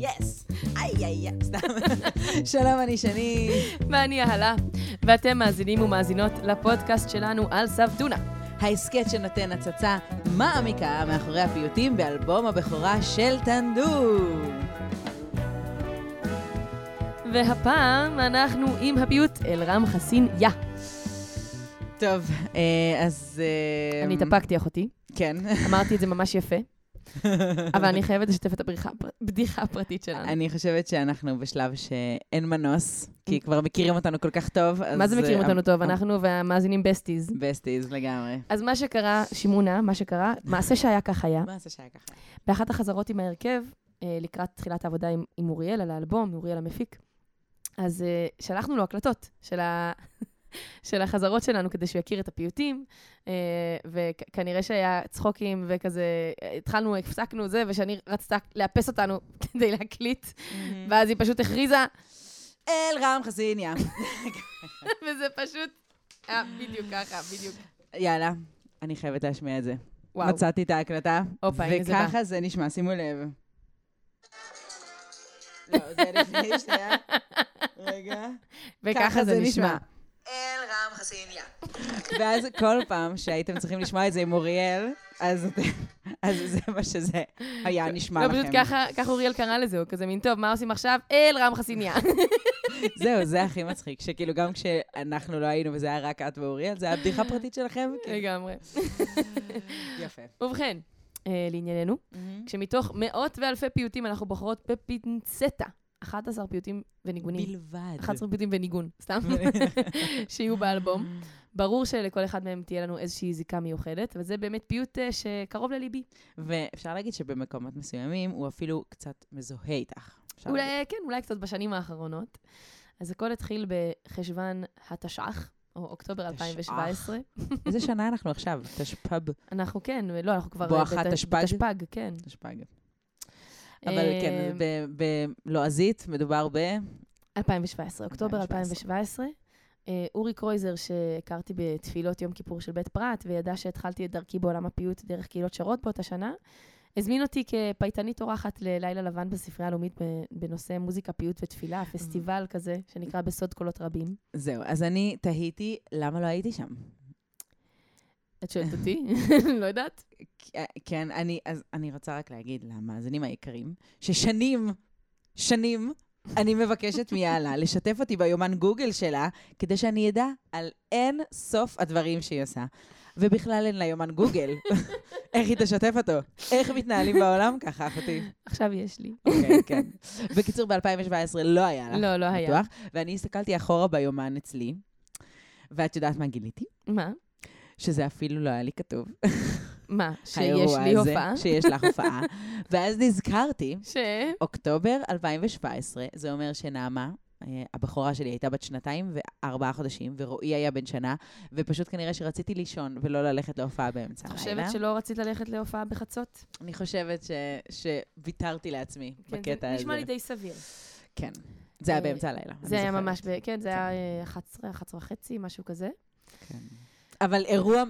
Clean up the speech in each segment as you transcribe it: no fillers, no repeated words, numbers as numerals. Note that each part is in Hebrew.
יס, איי איי, סתם. שלום, אני שני. ואני אהלה. ואתם מאזינים ומאזינות לפודקאסט שלנו על סבתונא. ההסכת שנותן הצצה מעמיקה מאחורי הפיוטים באלבום הבכורה של טנדום. והפעם אנחנו עם הפיוט אל רם חסין יא. טוב, אז... אני התאפקתי, אחותי. כן. אמרתי את זה ממש יפה. אבל אני חייבת לשתף את הבדיחה הפרטית שלנו. אני חושבת שאנחנו בשלב שאין מנוס, כי כבר מכירים אותנו כל כך טוב. מה זה מכירים אותנו טוב? אנחנו והמאזינים בסטיז. בסטיז, לגמרי. אז מה שקרה, שימונה, מה שקרה, מעשה שהיה כך היה. מעשה שהיה כך היה. באחת החזרות עם ההרכב, לקראת תחילת העבודה עם מוריאל על האלבום, מוריאל המפיק, אז שלחנו לו הקלטות של החזרות שלנו, כדי שהוא יכיר את הפיוטים, וכנראה שהיה צחוקים וכזה, התחלנו, הפסקנו זה, ושאני רצתה לאפס אותנו כדי להקליט, ואז היא פשוט הכריזה, אל רם חסין יא. וזה פשוט, בדיוק ככה, בדיוק. יאללה, אני חייבת להשמיע את זה. מצאתי את ההקלטה, וככה זה נשמע, שימו לב. לא, זה לפני שנייה. רגע. וככה זה נשמע. אל רם חסין יא. ואז כל פעם שהייתם צריכים לשמוע את זה עם אוריאל, אז זה מה שזה היה נשמע לכם. לא, פשוט ככה אוריאל קרא לזה, הוא כזה מין טוב, מה עושים עכשיו? אל רם חסין יא. זהו, זה הכי מצחיק, שכאילו גם כשאנחנו לא היינו, וזה היה רק את ואוריאל, זה היה בדיחה פרטית שלכם. לגמרי. יפה. ובכן. לענייננו, כשמתוך מאות ואלפי פיוטים אנחנו בוחרות בפינצטה, 11 פיוטים וניגונים. בלבד. 11 פיוטים וניגון, סתם, שיהיו באלבום. ברור שלכל אחד מהם תהיה לנו איזושהי זיקה מיוחדת, וזה באמת פיוט שקרוב לליבי. ואפשר להגיד שבמקומות מסוימים הוא אפילו קצת מזוהה איתך. אולי, כן, אולי קצת בשנים האחרונות. אז הכל התחיל בחשבן התשע"ח. או אוקטובר 2017. איזה שנה אנחנו עכשיו? תשפ"ב. אנחנו כן, לא, אנחנו כבר... בואכה תשפ"ג? תשפ"ג, כן. תשפ"ג. אבל כן, בלועזית מדובר ב... 2017, אוקטובר 2017. אורי קרויזר, שהכרתי בתפילות יום כיפור של בית פרט, וידע שהתחלתי את דרכי בעולם הפיוט דרך קהילות שרות באותה שנה, הזמין אותי כפייטנית אורחת ללילה לבן בספרייה הלאומית בנושא מוזיקה, פיוט ותפילה, פסטיבל כזה, שנקרא בסוד קולות רבים. זהו, אז אני תהיתי, למה לא הייתי שם? את שואלת אותי? לא יודעת? כן, אני רוצה רק להגיד למאזינים היקרים, ששנים, אני מבקשת מיאללה לשתף אותי ביומן גוגל שלה, כדי שאני אדע על אין סוף הדברים שהיא עושה. ובכלל אין לה יומן גוגל. איך היא תשתף אותו? איך מתנהלים בעולם ככה, אחותי? עכשיו יש לי. אוקיי, כן. בקיצור, ב-2017 לא היה לך. לא היה. בטוח. ואני הסתכלתי אחורה ביומן אצלי, ואת יודעת מה גיליתי? מה? שזה אפילו לא היה לי כתוב. מה? שיש לי הופעה? שיש לך הופעה. ואז נזכרתי, אוקטובר 2017, זה אומר שנעמה, הבחורה שלי הייתה בת 2 ו4 חודשים, ורועי היה בן שנה, ופשוט כנראה שרציתי לישון ולא ללכת להופעה באמצע הלילה. חושבת שלא רצית ללכת להופעה בחצות? אני חושבת שוויתרתי לעצמי בקטע הזה. נשמע לי די סביר. כן, זה היה באמצע הלילה. זה היה ממש, כן, זה היה 11:30, משהו כזה. כן. אבל אירוע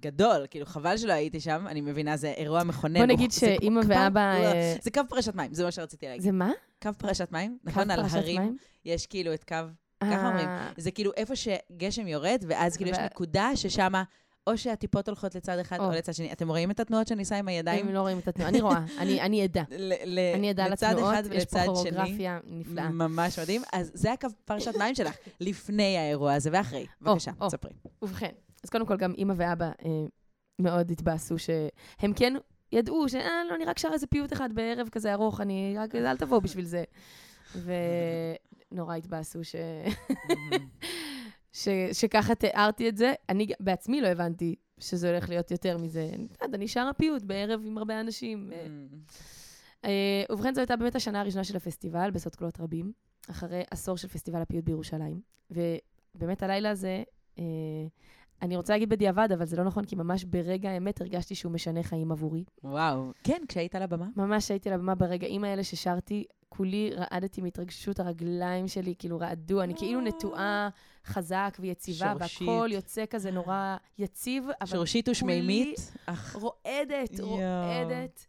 גדול, כאילו חבל שלא הייתי שם, אני מבינה, זה אירוע מכונן. בוא נגיד שאמא ואבא... זה קו פרשת מים, זה מה שרציתי להגיד. זה מה? קו פרשת מים, נכון, על הרים, יש כאילו את קו, ככה אומרים, זה כאילו איפה שגשם יורד, ואז כאילו יש נקודה ששם, או שהטיפות הולכות לצד אחד או לצד שני, אתם רואים את התנועות שאני עושה עם הידיים? הם לא רואים את התנועות, אני רואה, אני עדה. אני עדה לתנועות, יש פה כוריאוגרפיה נפלאה. ממש מדהים, אז זה הקו פרשת מים שלך, לפני האירוע הזה ואחרי. בבקשה, תספרי. ובכן, אז קודם כל גם אמא ואבא מאוד התבאסו שהם כן... ידעו שלא, אני רק שר איזה פיוט אחד בערב כזה ארוך, אני רק, אל תבוא בשביל זה. ונורא התבאסו שככה תיארתי את זה. אני בעצמי לא הבנתי שזה הולך להיות יותר מזה. אני שר הפיוט בערב עם הרבה אנשים. ובכן, זו הייתה באמת השנה הראשונה של הפסטיבל, בסוד קולות רבים, אחרי עשור של פסטיבל הפיוט בירושלים. ובאמת הלילה הזה... אני רוצה להגיד בדיעבד, אבל זה לא נכון, כי ממש ברגע האמת הרגשתי שהוא משנה חיים עבורי. וואו. כן, כשהיית על הבמה? ממש הייתי על הבמה ברגעים האלה ששרתי, כולי רעדתי מהתרגשות, הרגליים שלי כאילו רעדו, אני כאילו נטועה חזק ויציבה, והכל יוצא כזה נורא יציב, אבל שורשית ושמימית. רועדת, רועדת.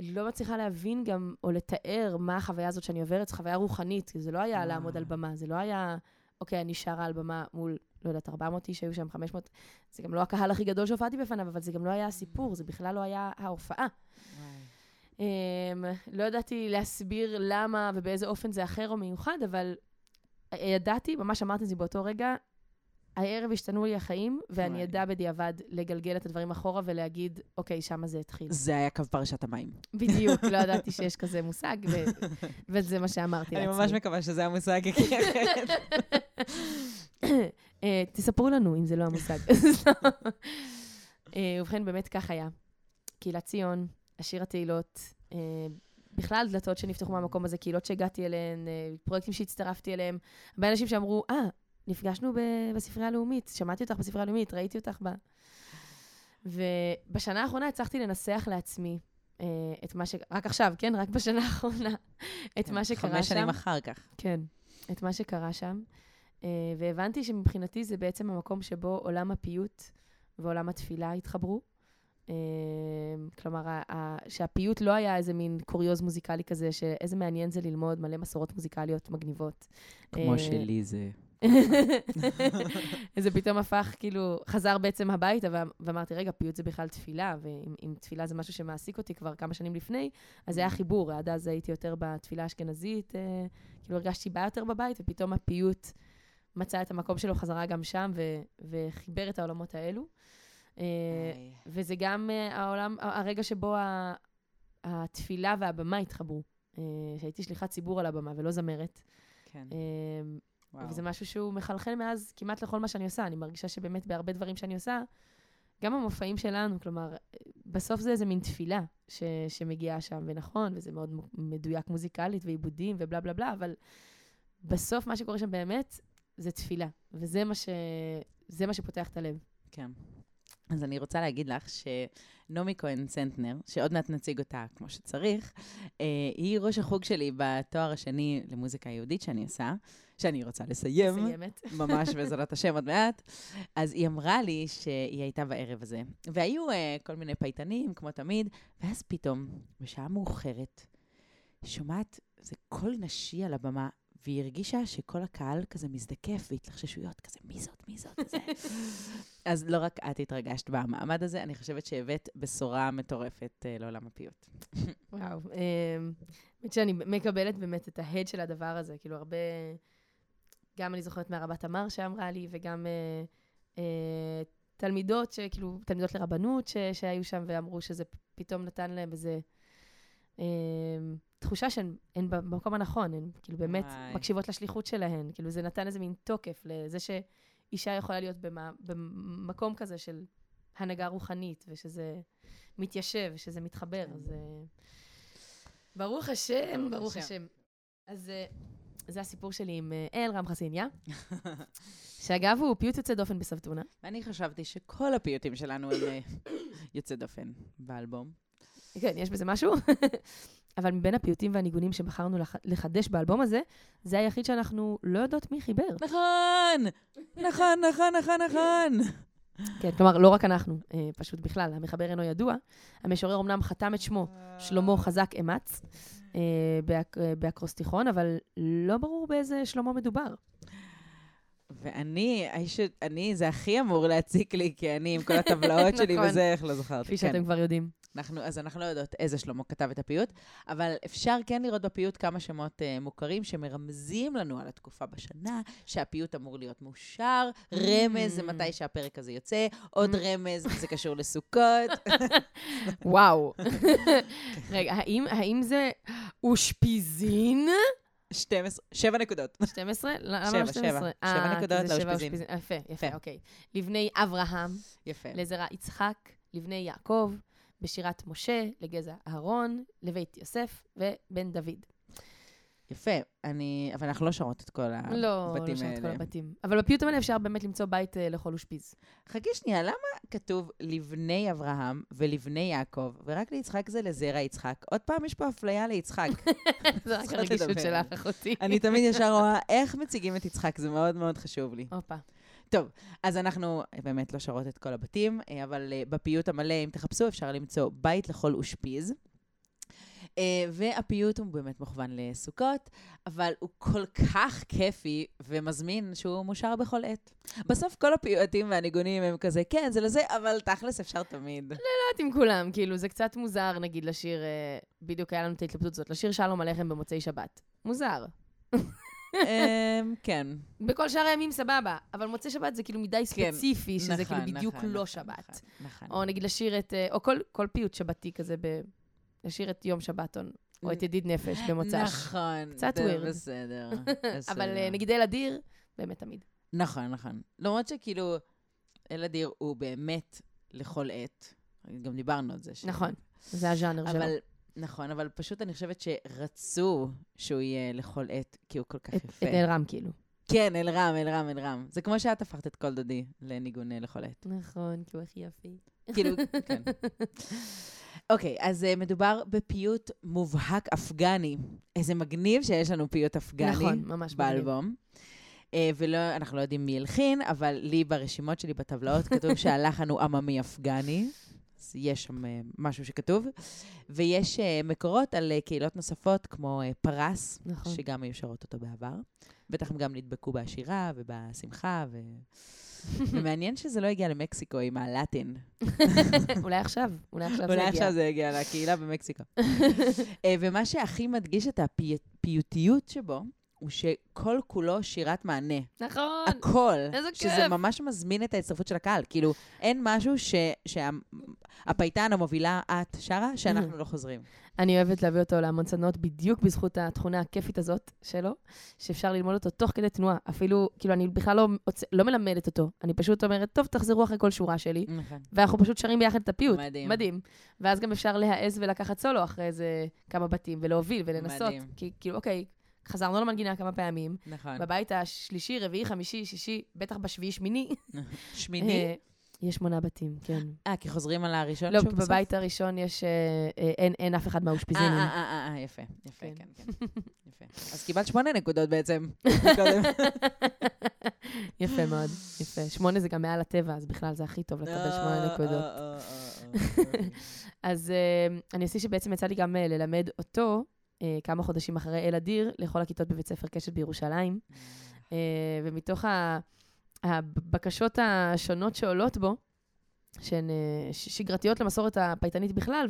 לא מצליחה להבין גם, או לתאר מה החוויה הזאת שאני עוברת, זו חוויה רוחנית, כי זה לא היה לעמוד על במה, זה לא היה, אוקיי, אני שרה על במה מול, לא יודעת, 400 שהיו שם 500, זה גם לא הקהל הכי גדול שהופעתי בפניו, אבל זה גם לא היה הסיפור, זה בכלל לא היה ההופעה. לא ידעתי להסביר למה ובאיזה אופן זה אחר או מיוחד, אבל ידעתי, ממש אמרתי את זה באותו רגע, הערב השתנו לי החיים, ואני ידע בדיעבד לגלגל את הדברים אחורה ולהגיד, אוקיי, שמה זה התחיל. זה היה קו פרשת המים. בדיוק, לא ידעתי שיש כזה מושג, וזה מה שאמרתי לעצמי. אני ממש מקווה שזה המושג הכי. תספרו לנו אם זה לא המושג. ובכן, באמת כך היה. קהילת ציון, עשיר התהילות, בכלל דלתות שנפתחו מהמקום הזה, קהילות שהגעתי אליהן, פרויקטים שהצטרפתי אליהם, הרבה אנשים שאמרו, נפגשנו בספרייה הלאומית, שמעתי אותך בספרייה הלאומית, ראיתי אותך בה. ובשנה האחרונה הצלחתי לנסח לעצמי את מה ש... רק עכשיו, כן? רק בשנה האחרונה. את מה שקרה שם. 5 שנים אחר כך. כן. את מה שקרה שם. והבנתי שמבחינתי זה בעצם המקום שבו עולם הפיוט ועולם התפילה התחברו. כלומר, שהפיוט לא היה איזה מין קוריוז מוזיקלי כזה, שאיזה מעניין זה ללמוד מלא מסורות מוזיקליות מגניבות. כמו שלי זה... זה פתאום הפך, כאילו, חזר בעצם הביתה, ואמרתי, רגע, פיוט זה בכלל תפילה, ואם תפילה זה משהו שמעסיק אותי כבר כמה שנים לפני, אז זה היה חיבור, עד אז הייתי יותר בתפילה האשכנזית, כאילו הרגשתי באה יותר בבית, ופתאום הפיוט מצא את המקום שלו חזרה גם שם, וחיבר את העולמות האלו. וזה גם העולם, הרגע שבו התפילה והבמה התחברו, שהייתי שליחת ציבור על הבמה, ולא זמרת. כן. וזה משהו שהוא מחלחל מאז כמעט לכל מה שאני עושה. אני מרגישה שבאמת בהרבה דברים שאני עושה, גם המופעים שלנו, כלומר, בסוף זה איזה מין תפילה שמגיעה שם, ונכון, וזה מאוד מדויק מוזיקלית ועיבודים ובלה בלה בלה, אבל בסוף מה שקורה שם באמת זה תפילה, וזה מה שפותח את הלב. כן. אז אני רוצה להגיד לך שנעמי כהן צנטנר, שעוד מעט נציג אותה כמו שצריך, היא ראש החוג שלי בתואר השני למוזיקה היהודית שאני עושה, שאני רוצה לסיים, ממש בעזרת השם עוד מעט, אז היא אמרה לי שהיא הייתה בערב הזה, והיו כל מיני פייטנים כמו תמיד, ואז פתאום, בשעה מאוחרת, שומעת, זה קול נשי על הבמה, והיא הרגישה שכל הקהל כזה מזדקף והתלחששויות, כזה מי זאת, כזה. אז לא רק את התרגשת במעמד הזה, אני חושבת שהבאת בשורה מטורפת לעולם הפיוט. וואו. באמת שאני מקבלת באמת את ההד של הדבר הזה, כאילו הרבה, גם אני זוכרת מהרבת אמר שאמרה לי, וגם תלמידות, כאילו תלמידות לרבנות שהיו שם ואמרו שזה פתאום נתן להם איזה... תחושה שהן במקום הנכון, הן כאילו באמת מקשיבות לשליחות שלהן, כאילו זה נתן איזה מין תוקף לזה שאישה יכולה להיות במקום כזה של הנהגה רוחנית, ושזה מתיישב, שזה מתחבר, אז ברוך השם, ברוך השם. אז זה הסיפור שלי עם אל רם חסין יא, שאגב הוא פיוט יוצא דופן בסבתונא. ואני חשבתי שכל הפיוטים שלנו הם יוצא דופן באלבום. כן, יש בזה משהו. אבל מבין הפיוטים והניגונים שבחרנו לחדש באלבום הזה, זה היחיד שאנחנו לא יודעות מי חיבר. נכון. כן, כלומר, לא רק אנחנו, פשוט בכלל, המחבר אינו ידוע. המשורר אמנם חתם את שמו, שלמה חזק אמץ, באקרוסטיכון, אבל לא ברור באיזה שלמה מדובר. ואני, זה הכי אמור להציק לי, כי אני עם כל הטבלאות שלי וזה, איך לא זוכרתי. כפי שאתם כבר יודעים. אז אנחנו לא יודעות איזה שלמה כתב את הפיוט, אבל אפשר כן לראות בפיוט כמה שמות מוכרים שמרמזים לנו על התקופה בשנה, שהפיוט אמור להיות מאושר, רמז זה מתי שהפרק הזה יוצא, עוד רמז זה קשור לסוכות. וואו. רגע, האם זה אושפיזין? 7 נקודות. 12? למה 12? 7 נקודות לאושפיזין. יפה, אוקיי. לבני אברהם, לזרע יצחק, לבני יעקב, בשירת משה, לגזע אהרון, לבית יוסף ובן דוד. יפה, אבל אנחנו לא שרות את כל הבתים האלה. לא שרות את כל הבתים. אבל בפיוט האלה אפשר באמת למצוא בית לכל אושפיז. חכי שנייה, למה כתוב לבני אברהם ולבני יעקב, ורק ליצחק זה לזרע יצחק? עוד פעם יש פה אפליה ליצחק. זה רק הרגישות שלך, אחותי. אני תמיד ישר רואה איך מציגים את יצחק, זה מאוד מאוד חשוב לי. אופה. טוב, אז אנחנו באמת לא שרות את כל הבתים, אבל בפיוט המלא, אם תחפשו, אפשר למצוא בית לכל אושפיז. והפיוט הוא באמת מוכוון לסוכות, אבל הוא כל כך כיפי ומזמין שהוא מושר בכל עת. בסוף כל הפיוטים והניגונים הם כזה, כן, זה לזה, אבל תכלס אפשר תמיד. לא, לא, עם כולם, כאילו, זה קצת מוזר, נגיד, לשיר, בדיוק היה לנו את ההתלבטות זאת, לשיר שלום עליכם במוצאי שבת. מוזר. כן. בכל שאר הימים סבבה, אבל מוצאי שבת זה כאילו מדי ספציפי, שזה כאילו בדיוק לא שבת. או נגיד לשיר את, או כל פיוט שבתי כזה, לשיר את יום שבתון, או את ידיד נפש במוצאי. נכון. קצת ווירד. בסדר. אבל נגיד אל אדיר, באמת תמיד. נכון, נכון. למרות שכאילו, אל אדיר הוא באמת לכל עת. גם דיברנו על זה. נכון, זה הז'אנר שלו. נכון, אבל פשוט אני חושבת שרצו שהוא יהיה לכל עת, כי הוא כל כך יפה. את אל רם כאילו. כן, אל רם. זה כמו שאת הפכת את כל דודי לניגון לכל עת. נכון, כי הוא הכי יפי. כאילו, כן. אוקיי, אז מדובר בפיוט מובהק אפגני. איזה מגניב שיש לנו פיוט אפגני. נכון, ממש באלבום. ולא, אנחנו לא יודעים מי הלחין, אבל לי ברשימות שלי בטבלאות כתוב שהלחן הוא עממי אפגני. יש שם משהו שכתוב, ויש מקורות על קהילות נוספות כמו פרס, נכון. שגם מיושרות אותו בעבר. בטח הם גם נדבקו בעשירה ובשמחה, ומעניין שזה לא הגיע למקסיקו עם הלטין. אולי עכשיו, אולי עכשיו זה הגיע לקהילה במקסיקו. ומה שהכי מדגיש את הפיוטיות שבו, הוא שכל כולו שירת מענה. נכון. הכל. איזה כיף. שזה ממש מזמין את ההצטרפות של הקהל. כאילו, אין משהו שהפייטן המובילה, את שרה, שאנחנו לא חוזרים. אני אוהבת להביא אותו להמון סדנות, בדיוק בזכות התכונה הכיפית הזאת שלו, שאפשר ללמוד אותו תוך כדי תנועה. אפילו, כאילו, אני בכלל לא מלמדת אותו. אני פשוט אומרת, טוב, תחזרו אחרי כל שורה שלי. נכון. ואנחנו פשוט שרים ביחד את הפיוט. מדהים. מדהים. ואז גם אפשר להעז ולקחת סולו אחרי איזה כמה בתים, ולהוביל ולנסות. כי, כאילו, אוקיי, חזרנו למנגינה כמה פעמים. נכון. בבית השלישי, רביעי, חמישי, שישי, בטח בשביעי, שמיני. שמיני? יש 8 בתים, כן. כי חוזרים על הראשון? לא, בבית הראשון יש... אין אף אחד מהאושפיזינים. יפה. יפה, כן, כן. יפה. אז קיבלת 8 נקודות בעצם. יפה מאוד. יפה. 8 זה גם מעל הטבע, אז בכלל זה הכי טוב לקבל 8 נקודות. אז אני עושה שבעצם יצא לי גם ללמד אותו, כמה חודשים אחרי אל אדיר, לכל הכיתות בבית ספר קשת בירושלים. ומתוך הבקשות השונות שעולות בו, שהן שגרתיות למסורת הפייטנית בכלל,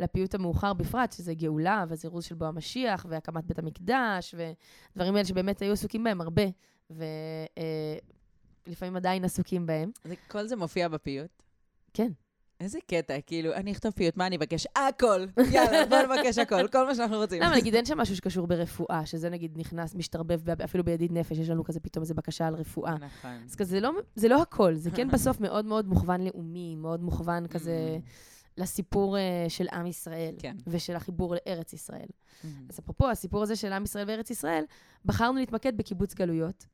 ולפיוט המאוחר בפרט, שזה גאולה, והזירוז של בו המשיח, והקמת בית המקדש, ודברים האלה שבאמת היו עסוקים בהם הרבה, ולפעמים עדיין עסוקים בהם. כל זה מופיע בפיוט? כן. איזה קטע, כאילו, אני אכתוב פיוט, מה אני אבקש? הכל! יאללה, בוא נבקש הכל, כל מה שאנחנו רוצים. למה, נגיד, אין שם משהו שקשור ברפואה, שזה נגיד נכנס, משתרבב, אפילו בידיד נפש, יש לנו כזה פתאום איזה בקשה על רפואה. נכון. אז כזה, זה לא הכל, זה כן בסוף מאוד מאוד מוכוון לאומי, מאוד מוכוון כזה לסיפור של עם ישראל, ושל החיבור לארץ ישראל. אז אפרופו, הסיפור הזה של עם ישראל וארץ ישראל, בחרנו להתמקד בקיבוץ גלויות.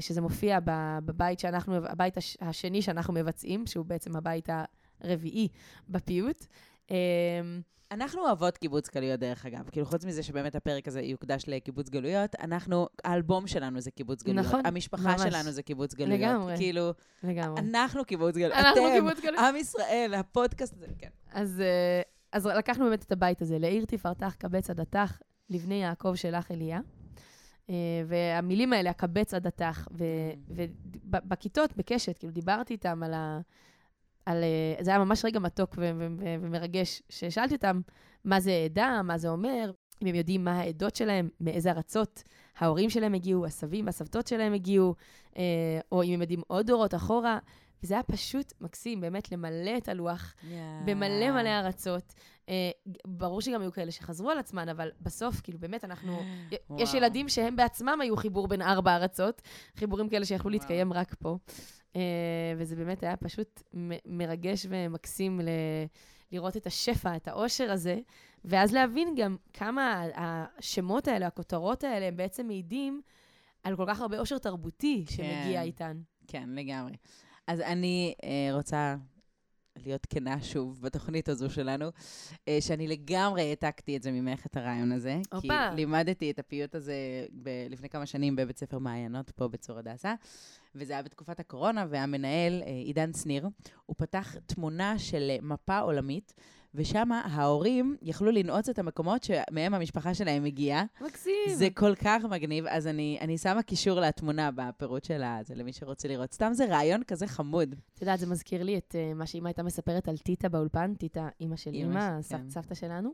שזה מופיע בבית שאנחנו, הבית השני שאנחנו מבצעים, שהוא בעצם הבית רביעי בפיוט. אנחנו אוהבות קיבוץ גלויות דרך אגב. כאילו חוץ מזה שבאמת הפרק הזה יוקדש לקיבוץ גלויות, אנחנו, האלבום שלנו זה קיבוץ גלויות. נכון, המשפחה ממש. שלנו זה קיבוץ גלויות. לגמרי. כאילו, לגמרי. אנחנו קיבוץ גלויות. אנחנו אתם, קיבוץ גלויות. עם ישראל, הפודקאסט הזה, כן. אז לקחנו באמת את הבית הזה, לעיר תפארתך, קבץ עדתך, לבני יעקב שלך אליה. והמילים האלה, הקבץ עדתך, ובכיתות, בקשת, כאילו דיברתי איתם על זה היה ממש רגע מתוק ומרגש, ששאלתי אותם מה זה עדה, מה זה אומר, אם הם יודעים מה העדות שלהם, מאיזה ארצות ההורים שלהם הגיעו, הסבים והסבתות שלהם הגיעו, או אם הם יודעים עוד דורות אחורה, וזה היה פשוט מקסים, באמת למלא את הלוח, במלא מלא ארצות. ברור שגם היו כאלה שחזרו על עצמן, אבל בסוף, כאילו, באמת אנחנו... יש ילדים שהם בעצמם היו חיבור בין 4 ארצות, חיבורים כאלה שיכלו להתקיים רק פה. וזה באמת היה פשוט מרגש ומקסים לראות את השפע, את העושר הזה, ואז להבין גם כמה השמות האלה, הכותרות האלה, הם בעצם מעידים על כל כך הרבה עושר תרבותי שמגיע איתן. כן, לגמרי. אז אני רוצה להיות כנה שוב בתוכנית הזו שלנו, שאני לגמרי העתקתי את זה ממך את הרעיון הזה, כי לימדתי את הפיוט הזה לפני כמה שנים בבית ספר מעיינות פה בצור הדסה, וזה היה בתקופת הקורונה, והמנהל עידן סניר, הוא פתח תמונה של מפה עולמית, ושם ההורים יכלו לנעוץ את המקומות שמהם המשפחה שלהם הגיעה. מקסים. זה כל כך מגניב, אז אני שמה קישור לתמונה בפירוט שלה, זה למי שרוצה לראות. סתם זה רעיון כזה חמוד. אתה יודעת, זה מזכיר לי את מה שאמא הייתה מספרת על טיטה באולפן, טיטה, אמא של אמא, סבתא שלנו,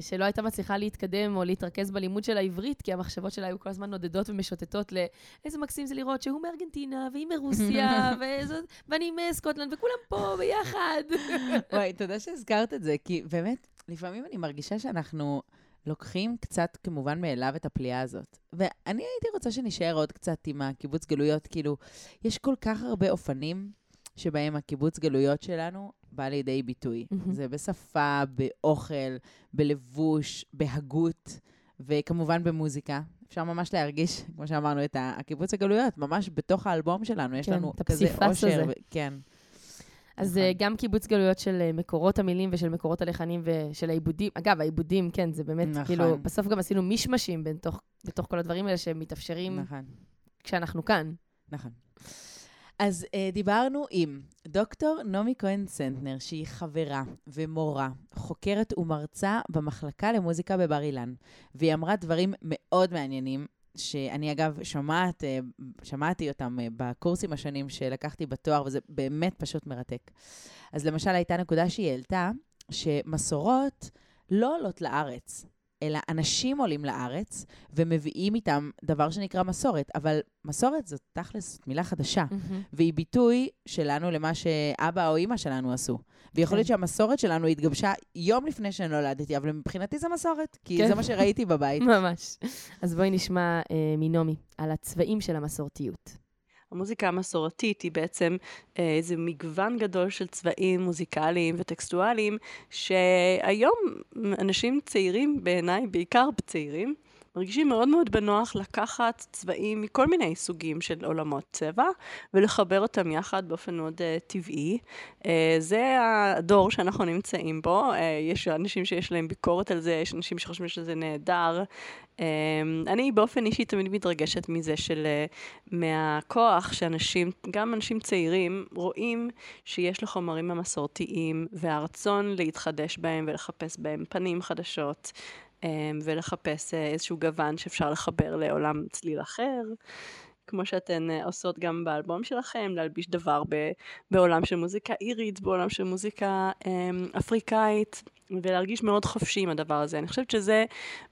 שלא הייתה מצליחה להתקדם או להתרכז בלימוד של העברית, כי המחשבות שלה היו כל הזמן נודדות ומשוטטות לאיזה מקסים זה לראות שהוא מארגנטינה, והיא מרוסיה, ואני מסקוטלנד, וכולם פה ביחד. וואי, תודה שהזכרת את זה, כי באמת, לפעמים אני מרגישה שאנחנו לוקחים קצת כמובן מאליו את הפליאה הזאת. ואני הייתי רוצה שנשאר עוד קצת עם הקיבוץ גלויות, כאילו, יש כל כך הרבה אופנים שבהם הקיבוץ גלויות שלנו בא לידי ביטוי. זה בשפה, באוכל, בלבוש, בהגות, וכמובן במוזיקה. אפשר ממש להרגיש, כמו שאמרנו, את הקיבוץ הגלויות, ממש בתוך האלבום שלנו. יש לנו כזה עושר. כן. אז גם קיבוץ גלויות של מקורות המילים ושל מקורות הלחנים ושל העיבודים. אגב, העיבודים, כן, זה באמת, כאילו, בסוף גם עשינו משמשים בתוך כל הדברים האלה שמתאפשרים כשאנחנו כאן. נכון. אז דיברנו עם דוקטור נעמי כהן צנטנר, שהיא חברה ומורה, חוקרת ומרצה במחלקה למוזיקה בבר אילן, והיא אמרה דברים מאוד מעניינים, שאני אגב שמעתי אותם בקורסים השונים שלקחתי בתואר, וזה באמת פשוט מרתק. אז למשל הייתה נקודה שהיא העלתה, שמסורות לא עולות לארץ, אלא אנשים עולים לארץ ומביאים איתם דבר שנקרא מסורת, אבל מסורת זאת תכלס מילה חדשה, והיא ביטוי שלנו למה שאבא או אמא שלנו עשו. ויכול להיות שהמסורת שלנו התגבשה יום לפני שנולדתי, אבל מבחינתי זה מסורת, כי זה מה שראיתי בבית. ממש. אז בואי נשמע מנומי על הצבעים של המסורתיות. המוזיקה המסורתית היא בעצם איזה מגוון גדול של צבעים מוזיקליים וטקסטואליים, שהיום אנשים צעירים בעיניי, בעיקר בצעירים, מרגישים מאוד מאוד בנוח לקחת צבעים מכל מיני סוגים של עולמות צבע, ולחבר אותם יחד באופן מאוד טבעי. זה הדור שאנחנו נמצאים בו, יש אנשים שיש להם ביקורת על זה, יש אנשים שחושבים שזה נהדר. אני באופן אישי תמיד מתרגשת מזה מהכוח שאנשים, גם אנשים צעירים, רואים שיש לחומרים המסורתיים, והרצון להתחדש בהם ולחפש בהם פנים חדשות, ולחפש איזשהו גוון שאפשר לחבר לעולם צליל אחר, כמו שאתן עושות גם באלבום שלכם, להלביש דבר בעולם של מוזיקה אירית, בעולם של מוזיקה אפריקאית, ולהרגיש מאוד חופשי עם הדבר הזה. אני חושבת שזה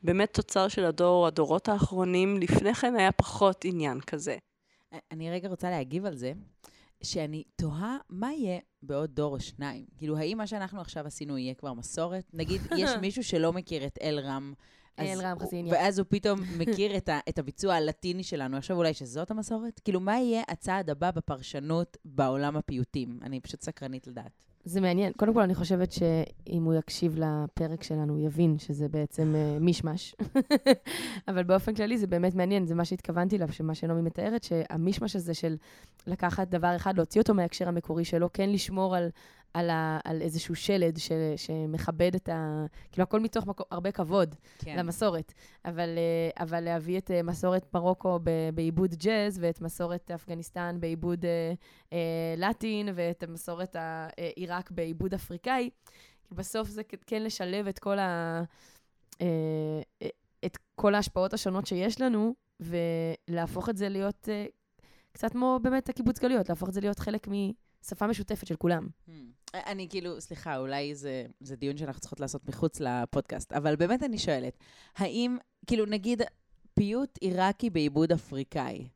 באמת תוצר של הדורות האחרונים, לפני כן היה פחות עניין כזה. אני רגע רוצה להגיב על זה, שאני תוהה מה יהיה בעוד דור או שניים. כאילו, האם מה שאנחנו עכשיו עשינו יהיה כבר מסורת? נגיד, יש מישהו שלא מכיר את אל רם, ואז הוא פתאום מכיר את הביצוע הלטיני שלנו. עכשיו אולי שזאת המסורת? כאילו, מה יהיה הצעד הבא בפרשנות בעולם הפיוטים? אני פשוט סקרנית לדעת. זה מעניין. קודם כל, אני חושבת שאם הוא יקשיב לפרק שלנו, הוא יבין שזה בעצם מישמש. אבל באופן כללי זה באמת מעניין. זה מה שהתכוונתי לה, שמה שנומי מתארת, שהמישמש הזה של לקחת דבר אחד, להוציא אותו מההקשר המקורי שלו, כן לשמור על איזשהו שלד שמכבד את ה... כאילו, הכל מתוך הרבה כבוד למסורת. אבל להביא את מסורת מרוקו בעיבוד ג'אז, ואת מסורת אפגניסטן בעיבוד לטין, ואת מסורת עיראק בעיבוד אפריקאי, בסוף זה כן לשלב את כל ההשפעות השונות שיש לנו, ולהפוך את זה להיות קצת כמו באמת הקיבוץ גלויות, להפוך את זה להיות חלק משפה משותפת של כולם. אני כאילו, סליחה, אולי זה דיון שאנחנו צריכות לעשות מחוץ לפודקאסט, אבל באמת אני שואלת, האם, כאילו נגיד, פיוט עיראקי בעיבוד אפריקאי,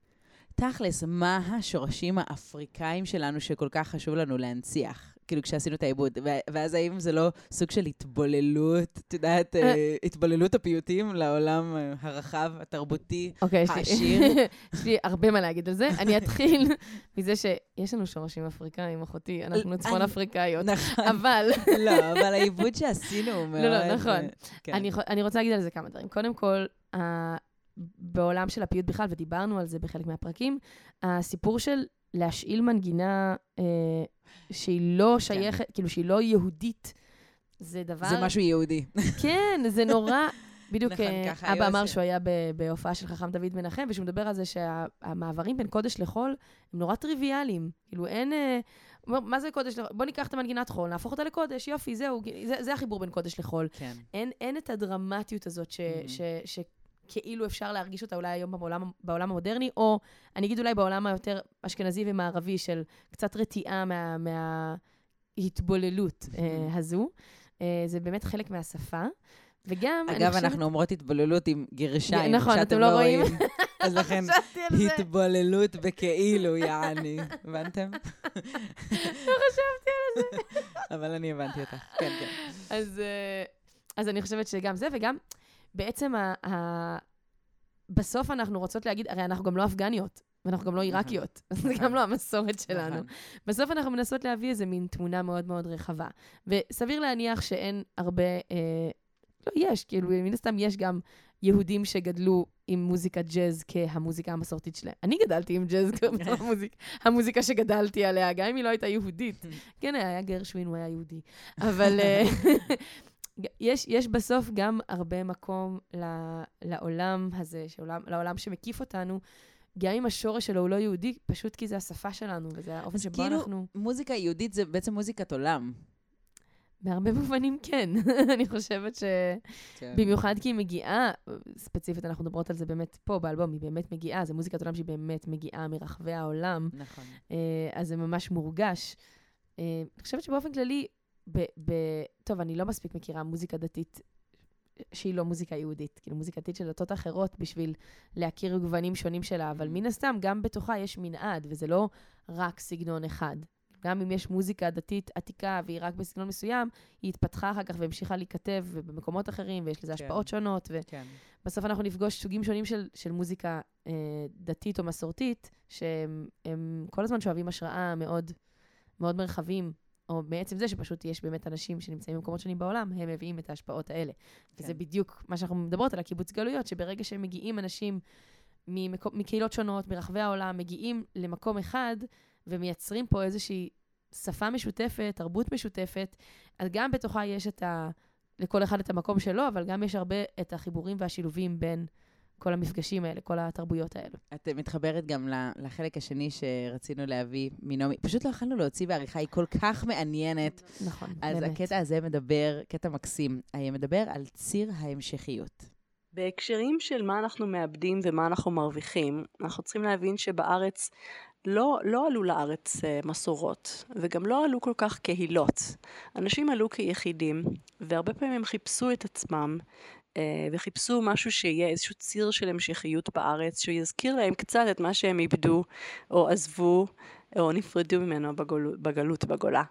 תכלס, מה השורשים האפריקאים שלנו שכל כך חשוב לנו להנציח? כאילו, כשעשינו את העיבוד, ואז האם זה לא סוג של התבוללות, את יודעת, התבוללות הפיוטים לעולם הרחב, התרבותי, העשיר? יש לי הרבה מה להגיד על זה. אני אתחיל מזה שיש לנו שורשים אפריקאים, אחותי, אנחנו צפון אפריקאיות, אבל... לא, אבל העיבוד שעשינו... לא, נכון. אני רוצה להגיד על זה כמה דברים. קודם כל, בעולם של הפיוט בכלל, ודיברנו על זה בחלק מהפרקים, הסיפור של להשאיל מנגינה שהיא לא שייכת, כאילו שהיא לא יהודית, זה דבר... זה משהו יהודי. כן, זה נורא... בדיוק אבא אמר שהוא היה בהופעה של חכם דוד מנחם, ושהוא מדבר על זה שהמעברים בין קודש לחול הם נורא טריוויאליים. כאילו אין... מה זה קודש לחול? בוא ניקח את המנגינת חול, נהפוך אותה לקודש, יופי, זהו, זה החיבור בין קודש לחול. אין את הדרמטיות הזאת שכאילו אפשר להרגיש אותה אולי היום בעולם המודרני, או אני אגיד אולי בעולם היותר אשכנזי ומערבי של קצת רתיעה מההתבוללות הזו. זה באמת חלק מהשפה. וגם אגב, אנחנו אומרות התבוללות עם גרשיים, נכון, אתם לא רואים. אז לכן, התבוללות בכאילו, יעני. הבנתם? לא חשבתי על זה. אבל אני הבנתי אותך, כן, כן. אז אני חושבת שגם זה, וגם בעצם בסוף אנחנו רוצות להגיד, הרי אנחנו גם לא אפגניות, ואנחנו גם לא עיראקיות, זה גם לא המסורת שלנו. בסוף אנחנו מנסות להביא איזה מין תמונה מאוד מאוד רחבה. וסביר להניח שאין הרבה... יש, כאילו, מן הסתם יש גם יהודים שגדלו עם מוזיקה ג'אז כהמוזיקה המסורתית שלהם. אני גדלתי עם ג'אז כהמוזיקה שגדלתי עליה, גם אם היא לא הייתה יהודית. כן, היה גרשווין, הוא היה יהודי. אבל יש בסוף גם הרבה מקום לעולם הזה, לעולם שמקיף אותנו, גם אם השורש שלו הוא לא יהודי, פשוט כי זה השפה שלנו, וזה האופן שבו אנחנו... אז כאילו, מוזיקה יהודית זה בעצם מוזיקת עולם. בהרבה מובנים כן, אני חושבת שבמיוחד כי היא מגיעה, ספציפית אנחנו מדברות על זה באמת פה באלבום, היא באמת מגיעה, זה מוזיקת עולם שהיא באמת מגיעה מרחבי העולם, נכון. אז זה ממש מורגש. אני חושבת שבאופן כללי, טוב, אני לא מספיק מכירה מוזיקה דתית שהיא לא מוזיקה יהודית, כאילו מוזיקה דתית של דתות אחרות בשביל להכיר גוונים שונים שלה, אבל מן הסתם גם בתוכה יש מנעד, וזה לא רק סגנון אחד. גם אם יש מוזיקה דתית עתיקה, והיא רק בסגנון מסוים, היא התפתחה אחר כך והמשיכה להיכתב במקומות אחרים, ויש לזה השפעות שונות. בסוף אנחנו נפגוש סוגים שונים של מוזיקה דתית או מסורתית, שהם כל הזמן שואבים השראה מאוד מאוד מרחבים, או בעצם זה שפשוט יש באמת אנשים שנמצאים במקומות שונים בעולם, הם מביאים את ההשפעות האלה. וזה בדיוק מה שאנחנו מדברות על הקיבוץ גלויות, שברגע שהם מגיעים אנשים מקהילות שונות, מרחבי העולם, מגיעים למקום אחד, ומייצרים פה איזושהי שפה משותפת, תרבות משותפת, אז גם בתוכה יש לכל אחד את המקום שלו, אבל גם יש הרבה את החיבורים והשילובים בין כל המפגשים האלה, כל התרבויות האלה. את מתחברת גם לחלק השני שרצינו להביא מנעמי. פשוט לא יכולנו להוציא בעריכה, היא כל כך מעניינת. נכון, באמת. אז הקטע הזה מדבר, קטע מקסים, מדבר על ציר ההמשכיות. בהקשרים של מה אנחנו מאבדים ומה אנחנו מרוויחים, אנחנו צריכים להבין שבארץ... לא עלו לארץ מסורות, וגם לא עלו כל כך קהילות. אנשים עלו כיחידים, והרבה פעמים הם חיפשו את עצמם, וחיפשו משהו שיהיה איזשהו ציר של המשכיות בארץ, שיזכיר להם קצת את מה שהם איבדו, או עזבו, או נפרדו ממנו בגלות, בגולה.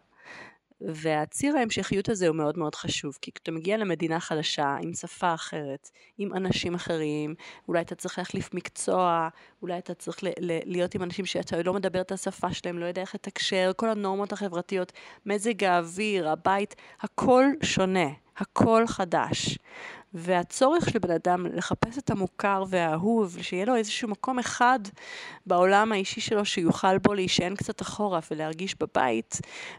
והציר ההמשכיות הזה הוא מאוד מאוד חשוב, כי כשאתה מגיע למדינה חדשה, עם שפה אחרת, עם אנשים אחרים, אולי אתה צריך להחליף מקצוע, אולי אתה צריך להיות עם אנשים שאתה לא מדבר את השפה שלהם, לא יודע איך לתקשר, כל הנורמות החברתיות, מזג האוויר, הבית, הכל שונה, הכל חדש. והצורך של בן אדם לחפש את המוכר והאהוב, שיהיה לו איזשהו מקום אחד בעולם האישי שלו שיוכל בו להישען קצת אחורה ולהרגיש בבית,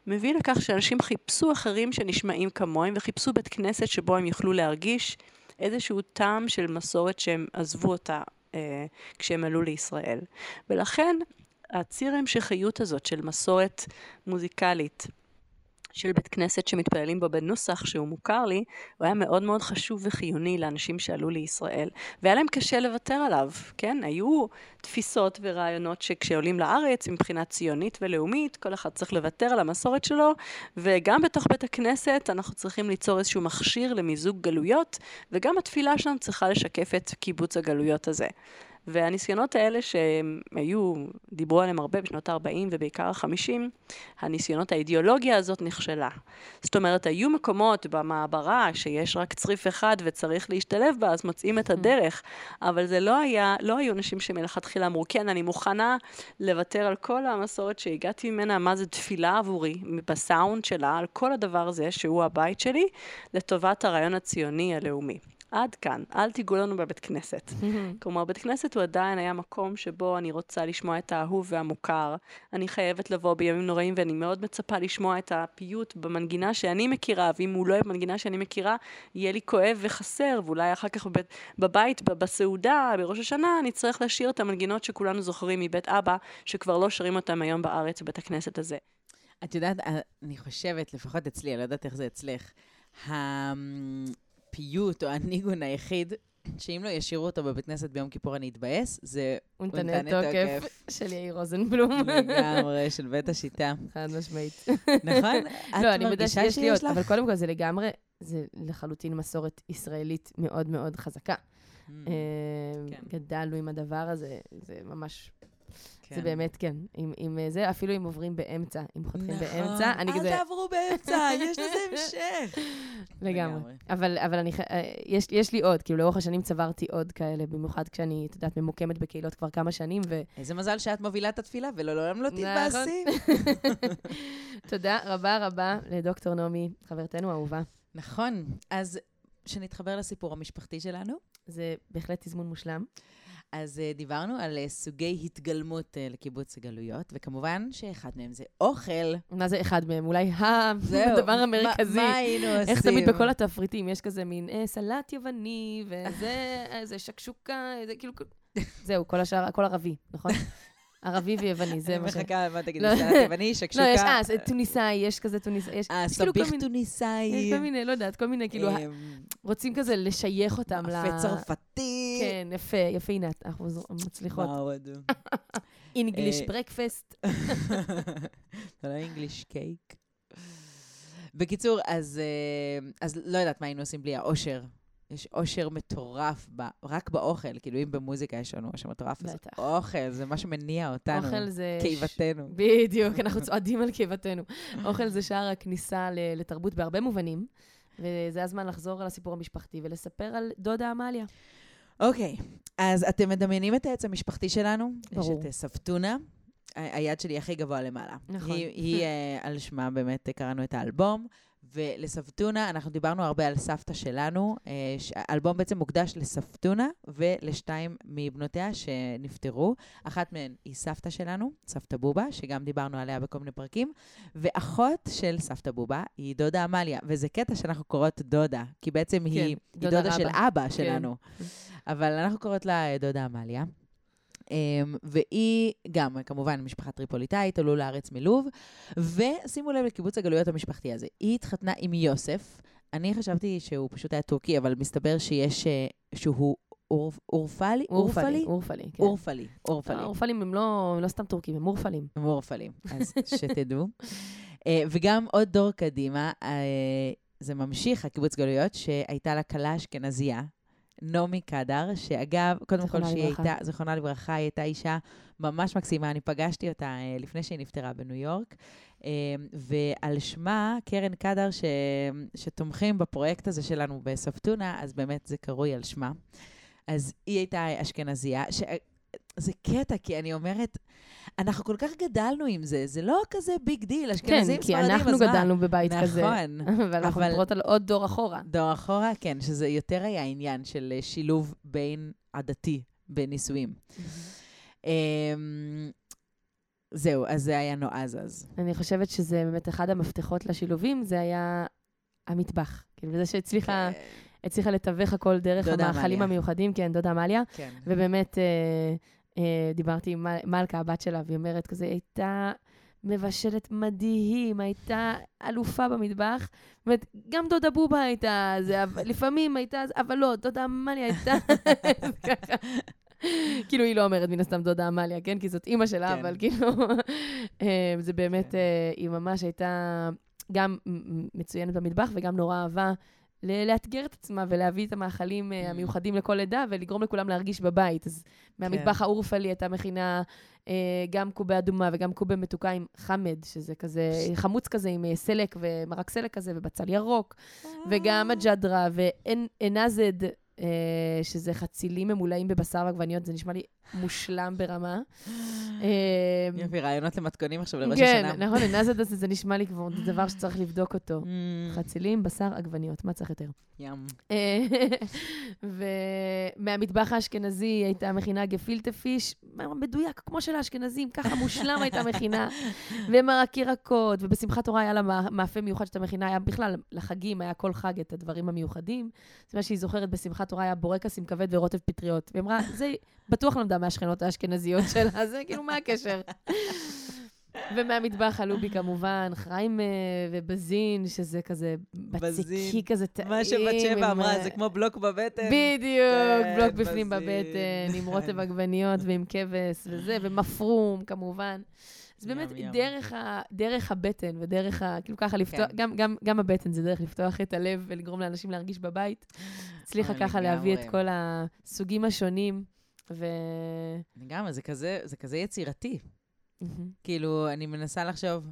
מביא לכך שאנשים חיפשו אחרים שנשמעים כמוהם, וחיפשו בית כנסת שבו הם יוכלו להרגיש איזשהו טעם של מסורת שהם עזבו אותה כשהם עלו לישראל. ולכן הציר ההמשכיות הזאת של מסורת מוזיקלית, של בית כנסת שמתפעלים בו בנוסח שהוא מוכר לי, הוא היה מאוד מאוד חשוב וחיוני לאנשים שעלו לישראל. והיה להם קשה לוותר עליו, כן? היו תפיסות ורעיונות שכשעולים לארץ, מבחינת ציונית ולאומית, כל אחד צריך לוותר על המסורת שלו, וגם בתוך בית הכנסת אנחנו צריכים ליצור איזשהו מכשיר למיזוג גלויות, וגם התפילה שלנו צריכה לשקף את קיבוץ הגלויות הזה. והניסיונות האלה שהיו, דיברו עליהם הרבה בשנות ה-40 ובעיקר ה-50, הניסיונות האידיאולוגיה הזאת נכשלה. זאת אומרת, היו מקומות במעברה שיש רק צריף אחד וצריך להשתלב בה, אז מוצאים את הדרך, אבל זה לא היו נשים שמלכתחילה אמרו, כן, אני מוכנה לוותר על כל המסורת שהגעתי ממנה, מה זה תפילה עבורי, בסאונד שלה, על כל הדבר הזה שהוא הבית שלי, לטובת הרעיון הציוני הלאומי. עד כאן, אל תיגעו לנו בבית כנסת. כלומר, בית כנסת הוא עדיין היה מקום שבו אני רוצה לשמוע את האהוב והמוכר, אני חייבת לבוא בימים נוראים, ואני מאוד מצפה לשמוע את הפיוט במנגינה שאני מכירה, ואם הוא לא יהיה במנגינה שאני מכירה, יהיה לי כואב וחסר, ואולי אחר כך בבית, בסעודה, בראש השנה, אני צריך לשיר את המנגינות שכולנו זוכרים מבית אבא, שכבר לא שרים אותם היום בארץ, בית הכנסת הזה. את יודעת, אני חושבת, לפחות אצלי, אני לא יודעת איך זה אצלך, הפיוט או הניגון היחיד, שאם לא ישירו אותו בבית כנסת ביום כיפור אני אתבאס, זה ונתנה תוקף של יאיר רוזנבלום. לגמרי, של בית השיטה. חד משמעית. נכון? לא, אני מרגישה שיש לך. אבל קודם כל זה לגמרי, זה לחלוטין מסורת ישראלית מאוד מאוד חזקה. גדלנו עם הדבר הזה, זה ממש... זה באמת כן, אם זה, אפילו אם עוברים באמצע, אם חותכים באמצע, אני כזה... אל תעברו באמצע, יש לזה המשך. לגמרי. אבל יש לי עוד, כאילו לאורך השנים צברתי עוד כאלה, במיוחד כשאני, את יודעת, ממוקמת בקהילות כבר כמה שנים, ו... איזה מזל שאת מובילה את התפילה, ולעולם לא תתבאסי. תודה רבה רבה לדוקטור נעמי, חברתנו האהובה. נכון, אז שנתחבר לסיפור המשפחתי שלנו. זה בהחלט תזמון מושלם. אז דיברנו על סוגי התגלמות לקיבוץ גלויות, וכמובן שאחד מהם זה אוכל. מה זה אחד מהם? אולי הדבר המרכזי. מה היינו עושים? איך תמיד בכל התפריטים, יש כזה מין סלט יווני, וזה שקשוקה, זה כאילו... זהו, כל השאר, הכל ערבי, נכון? ערבי ויווני, זה מה ש... אני מחכה, מה תגידי, סלט יווני, שקשוקה. לא, יש טוניסאי, יש כזה טוניסאי. סביח טוניסאי. יש כל מיני, לא יודעת, כל מיני, כאילו, רוצים כזה לשייך אותם ל... אפה צרפתי. כן, יפה, יפה, הנה, אנחנו מצליחות. וואו, אדום. אינגליש ברקפסט. לא אינגליש קייק. בקיצור, אז לא יודעת מה היינו עושים בלי האושר. יש אושר מטורף, רק באוכל, כאילו אם במוזיקה יש לנו אושר מטורף, אז אוכל זה מה שמניע אותנו, כאיבתנו. בדיוק, אנחנו צועדים על כאיבתנו. אוכל זה שער הכניסה לתרבות בהרבה מובנים, וזה הזמן לחזור על הסיפור המשפחתי ולספר על דודה אמליה. אוקיי, אז אתם מדמיינים את העץ המשפחתי שלנו? ברור. יש את סבתונא, היד שלי הכי גבוה למעלה. נכון. היא על שמה באמת קראנו את האלבום, ולסבתונא, אנחנו דיברנו הרבה על סבתא שלנו, אלבום בעצם מוקדש לסבתונא ולשתיים מבנותיה שנפטרו, אחת מהן היא סבתא שלנו, סבתא בובה, שגם דיברנו עליה בכל מיני פרקים, ואחות של סבתא בובה היא דודה אמליה, וזה קטע שאנחנו קוראות דודה, כי בעצם כן, היא דודה של אבא שלנו, כן. אבל אנחנו קוראות לה דודה אמליה. והיא גם, כמובן, משפחה טריפוליטאית, עלו לארץ מלוב, ושימו לב לקיבוץ הגלויות המשפחתי הזה. היא התחתנה עם יוסף, אני חשבתי שהוא פשוט היה טורקי, אבל מסתבר שיש, שהוא אורפלי? אורפלי, כן. אורפלי. אורפלים הם לא סתם טורקים, הם אורפלים. הם אורפלים, אז שתדעו. וגם עוד דור קדימה, זה ממשיך, הקיבוץ גלויות, שהייתה לה קלה אשכנזיה, נעמי קדר, שאגב, קודם כל שהיא הייתה, זכרונה לברכה, היא הייתה אישה ממש מקסימה, אני פגשתי אותה לפני שהיא נפטרה בניו יורק, ועל שמה קרן קדר שתומכים בפרויקט הזה שלנו בסבתונא, אז באמת זה קרוי על שמה. אז היא הייתה אשכנזיה, זה קטע, כי אני אומרת, אנחנו כל כך גדלנו עם זה, זה לא כזה ביג דיל, אשכנזים ספרדים, אז מה? כן, כי אנחנו גדלנו בבית כזה. נכון. ואנחנו מדברות על עוד דור אחורה. דור אחורה, כן, שזה יותר היה עניין של שילוב בין עדתי, בנישואים. זהו, אז זה היה נועז אז. אני חושבת שזה באמת אחד המפתחות לשילובים, זה היה המטבח. כאילו, זה שהצליחה... הצליחה לתווך הכל דרך המאכלים המיוחדים, כן, דודה אמליה, כן. ובאמת דיברתי עם מלכה, הבת שלה, והיא אומרת כזה, הייתה מבשלת מדהים, הייתה אלופה במטבח, באמת, גם דודה בובה הייתה, זה, לפעמים הייתה, אבל לא, דודה אמליה הייתה, ככה. כאילו היא לא אומרת מן הסתם דודה אמליה, כן, כי זאת אימא שלה, כן. אבל כאילו, זה באמת, כן. היא ממש הייתה גם מצוינת במטבח, וגם נורא אהבה, לאתגר את עצמה ולהביא את המאכלים המיוחדים לכל עדה ולגרום לכולם להרגיש בבית. אז מהמטבח האורפלי הייתה מכינה גם קובה אדומה וגם קובה מתוקה עם חמד, שזה כזה, חמוץ כזה עם סלק ומרק סלק כזה ובצל ירוק, וגם הג'דרה ואנזד, שזה חצילים ממולאים בבשר ועגבניות, זה נשמע לי מושלם ברמה. יופי, רעיונות למתכונים עכשיו לראש השנה. כן, נכון, לנזד הזה זה נשמע לי כבר דבר שצריך לבדוק אותו. חצילים, בשר, עגבניות, מה צריך יותר? ים. ומהמטבח האשכנזי הייתה מכינה גפילטה פיש, מדויק, כמו של האשכנזים, ככה מושלם הייתה מכינה. ומרק ירקות, ובשמחת תורה היה לה מאפה מיוחד שאתה מכינה, היה בכלל לחגים, היה כל חג את הדברים המיוחדים. זאת אומרת שהיא זוכרת בשמחת תורה היה בורקס עם כבד ורוטב פטריות. והיא אמרה, זה בטוח למדה מהשכנות האשכנזיות שלה, זה כאילו מה הקשר? ומהמטבח עלו בי כמובן, חיים ובזין, שזה כזה בציקי כזה טעים. מה שבת שבע אמרה, זה כמו בלוק בבטן. בדיוק, בלוק בפנים בבטן, עם רוטב עגבניות ועם כבש וזה, ומפרום כמובן. אז באמת דרך הבטן ודרך, כאילו ככה לפתוח, גם הבטן זה דרך לפתוח את הלב ולגרום לאנשים להרגיש בבית. הצליחה ככה להביא את כל הסוגים השונים. גם, זה כזה יצירתי. כאילו, אני מנסה לחשוב,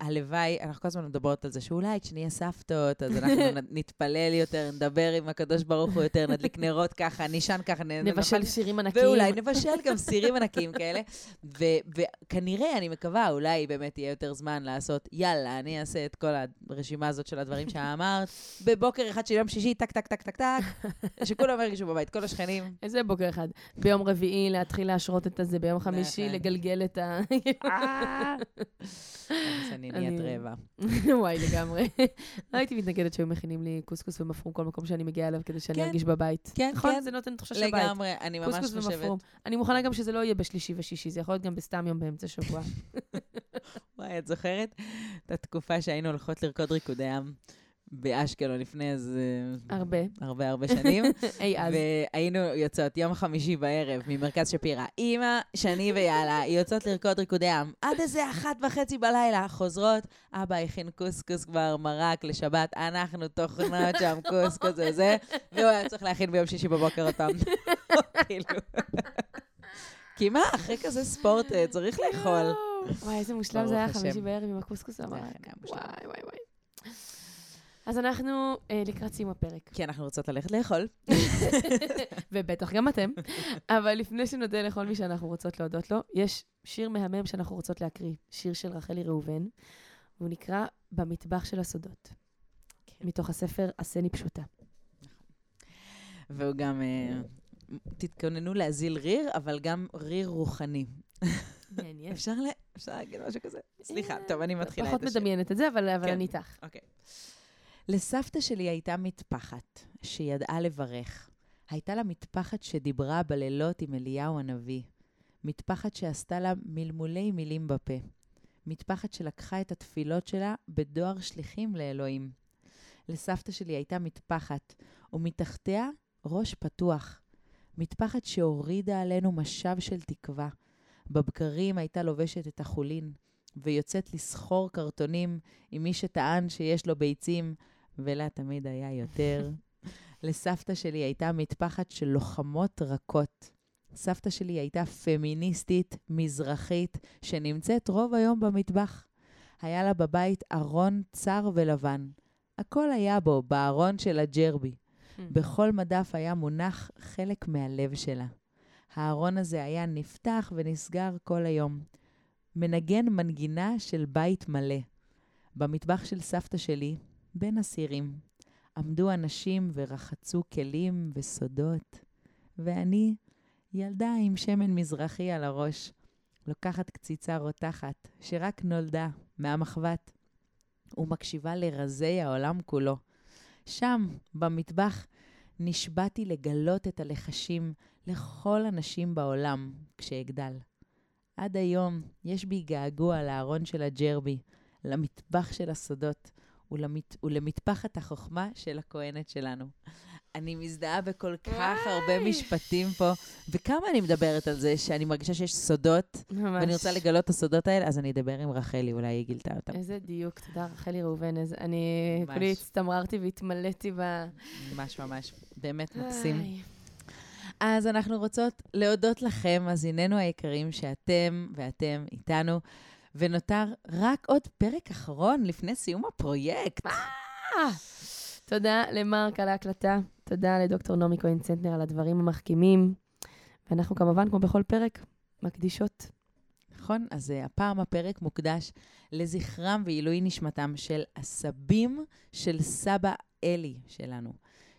הלוואי, אנחנו כל הזמן מדברות על זה, שאולי כשנהיה סבתות, אז אנחנו נתפלל יותר, נדבר עם הקדוש ברוך הוא יותר, נדליק נרות ככה, נישן ככה, נבשל שירים ענקים. ואולי נבשל גם שירים ענקים כאלה. וכנראה, אני מקווה, אולי באמת יהיה יותר זמן לעשות, יאללה, אני אעשה את כל הרשימה הזאת של הדברים שאמרת, בבוקר אחד של יום שישי, טק, טק, טק, טק, טק, שכולם ירגישו בבית, כל השכנים. איזה בוקר אחד? ביום רביעי להתחיל להשרות את זה, ביום חמישי לגלגל את ה... אני נהיית רעבה. וואי, לגמרי. לא הייתי מתנגדת שהיו מכינים לי קוסקוס ומפרום כל מקום שאני מגיעה אליו, כדי שאני ארגיש בבית. כן, כן. זה נותן תחושה של בית. לגמרי, אני ממש חושבת. קוסקוס ומפרום. אני מוכנה גם שזה לא יהיה בשלישי ושישי, זה יכול להיות גם בסתם יום באמצע שבוע. וואי, את זוכרת? את התקופה שהיינו הולכות לרקוד ריקודי ים באשקלון לפני אז... הרבה שנים. והיינו יוצאות יום חמישי בערב ממרכז שפירא. אמא, שני ויאללה, יוצאות לרקוד ריקודי עם. עד איזה 1:30 בלילה. חוזרות, אבא הכין קוסקוס כבר מרק לשבת. אנחנו תוכנות שם קוסקוס וזה. והוא היה צריך להכין ביום שישי בבוקר אותם. כי מה? אחרי כזה ספורט צריך לאכול. וואי, איזה מושלם זה היה חמישי בערב עם הקוסקוס המרק. וואי, וואי, וואי. אז אנחנו לקראת סיום הפרק. כי אנחנו רוצות ללכת לאכול. ובטח גם אתם. אבל לפני שנודה לכל מי שאנחנו רוצות להודות לו, יש שיר מהמם שאנחנו רוצות להקריא. שיר של רחלי ראובן. והוא נקרא במטבח של הסודות. כן. מתוך הספר עשני פשוטה. והוא גם... תתכוננו להזיל ריר, אבל גם ריר רוחני. מעניין. אפשר להגיד משהו כזה? סליחה, טוב, אני מתחילה את השיר. פחות מדמיינת את זה, אבל אני איתך. אוקיי. לסבתא שלי הייתה מטפחת שידעה לברך. הייתה לה מטפחת שדיברה בלילות עם אליהו הנביא. מטפחת שעשתה לה מלמולי מילים בפה. מטפחת שלקחה את התפילות שלה בדואר שליחים לאלוהים. לסבתא שלי הייתה מטפחת, ומתחתיה ראש פתוח. מטפחת שהורידה עלינו משב של תקווה. בבקרים הייתה לובשת את החולין, ויוצאת לסחור קרטונים עם מי שטען שיש לו ביצים, ולה תמיד היה יותר. לסבתא שלי הייתה מטפחת של לוחמות רכות. סבתא שלי הייתה פמיניסטית, מזרחית, שנמצאת רוב היום במטבח. היה לה בבית ארון צר ולבן. הכל היה בו, בארון של הג'רבי. בכל מדף היה מונח חלק מהלב שלה. הארון הזה היה נפתח ונסגר כל היום. מנגן מנגינה של בית מלא. במטבח של סבתא שלי, בין הסירים, עמדו אנשים ורחצו כלים וסודות. ואני, ילדה עם שמן מזרחי על הראש, לוקחת קציצה רותחת, שרק נולדה מהמחבת, ומקשיבה לרזי העולם כולו. שם, במטבח, נשבעתי לגלות את הלחשים לכל הנשים בעולם כשאגדל. עד היום יש בי געגוע לארון של הג'רבי, למטבח של הסודות ולמטפחת החוכמה של הכהנת שלנו. אני מזדהה בכל כך הרבה משפטים פה, וכמה אני מדברת על זה שאני מרגישה שיש סודות, ואני רוצה לגלות את הסודות האלה, אז אני אדבר עם רחלי, אולי היא גילתה אותם. איזה דיוק, תודה רחלי ראובן, אני כולי הצטמררתי והתמלאתי בה. ממש, באמת מקסים. אז אנחנו רוצות להודות לכם, מאזיננו היקרים, שאתם ואתם איתנו, ונותר רק עוד פרק אחרון לפני סיום הפרויקט. תודה למרק על ההקלטה, תודה לדוקטור נעמי כהן צנטנר על הדברים המחכימים, ואנחנו כמובן, כמו בכל פרק, מקדישות. נכון, אז הפעם הפרק מוקדש לזכרם ועילוי נשמתם של הסבים של סבא אלי שלנו,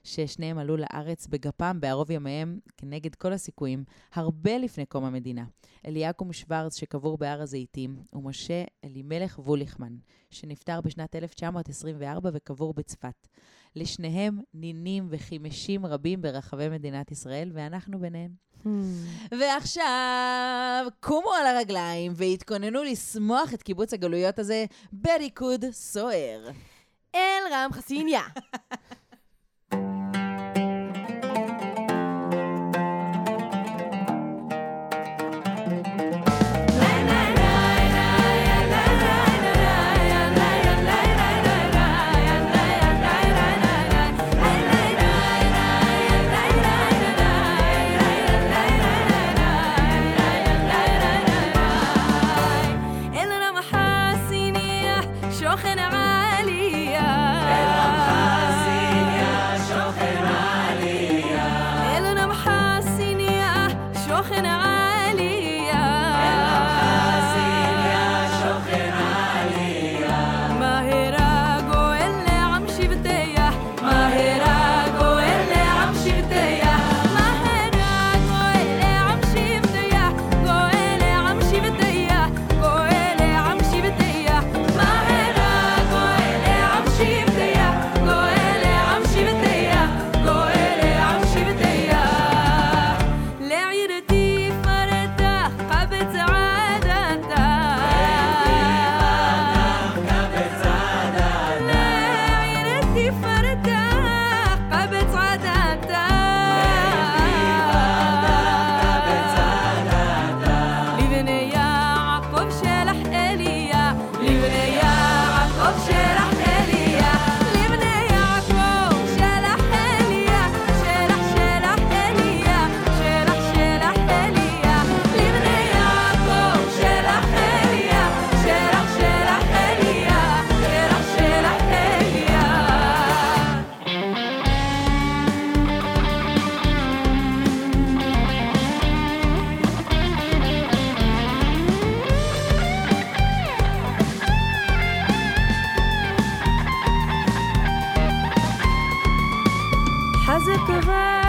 ששניהם עלו לארץ בגפם בערוב ימיהם כנגד כל הסיכויים, הרבה לפני קום המדינה. אליעקום שוורץ שקבור בהר הזיתים, ומשה אלימלך וולחמן, שנפטר בשנת 1924 וקבור בצפת. לשניהם נינים וחימשים רבים ברחבי מדינת ישראל, ואנחנו ביניהם. ועכשיו, קומו על הרגליים והתכוננו לשמוח את קיבוץ הגלויות הזה בריקוד סוער. אל רם חסין יא. It's a good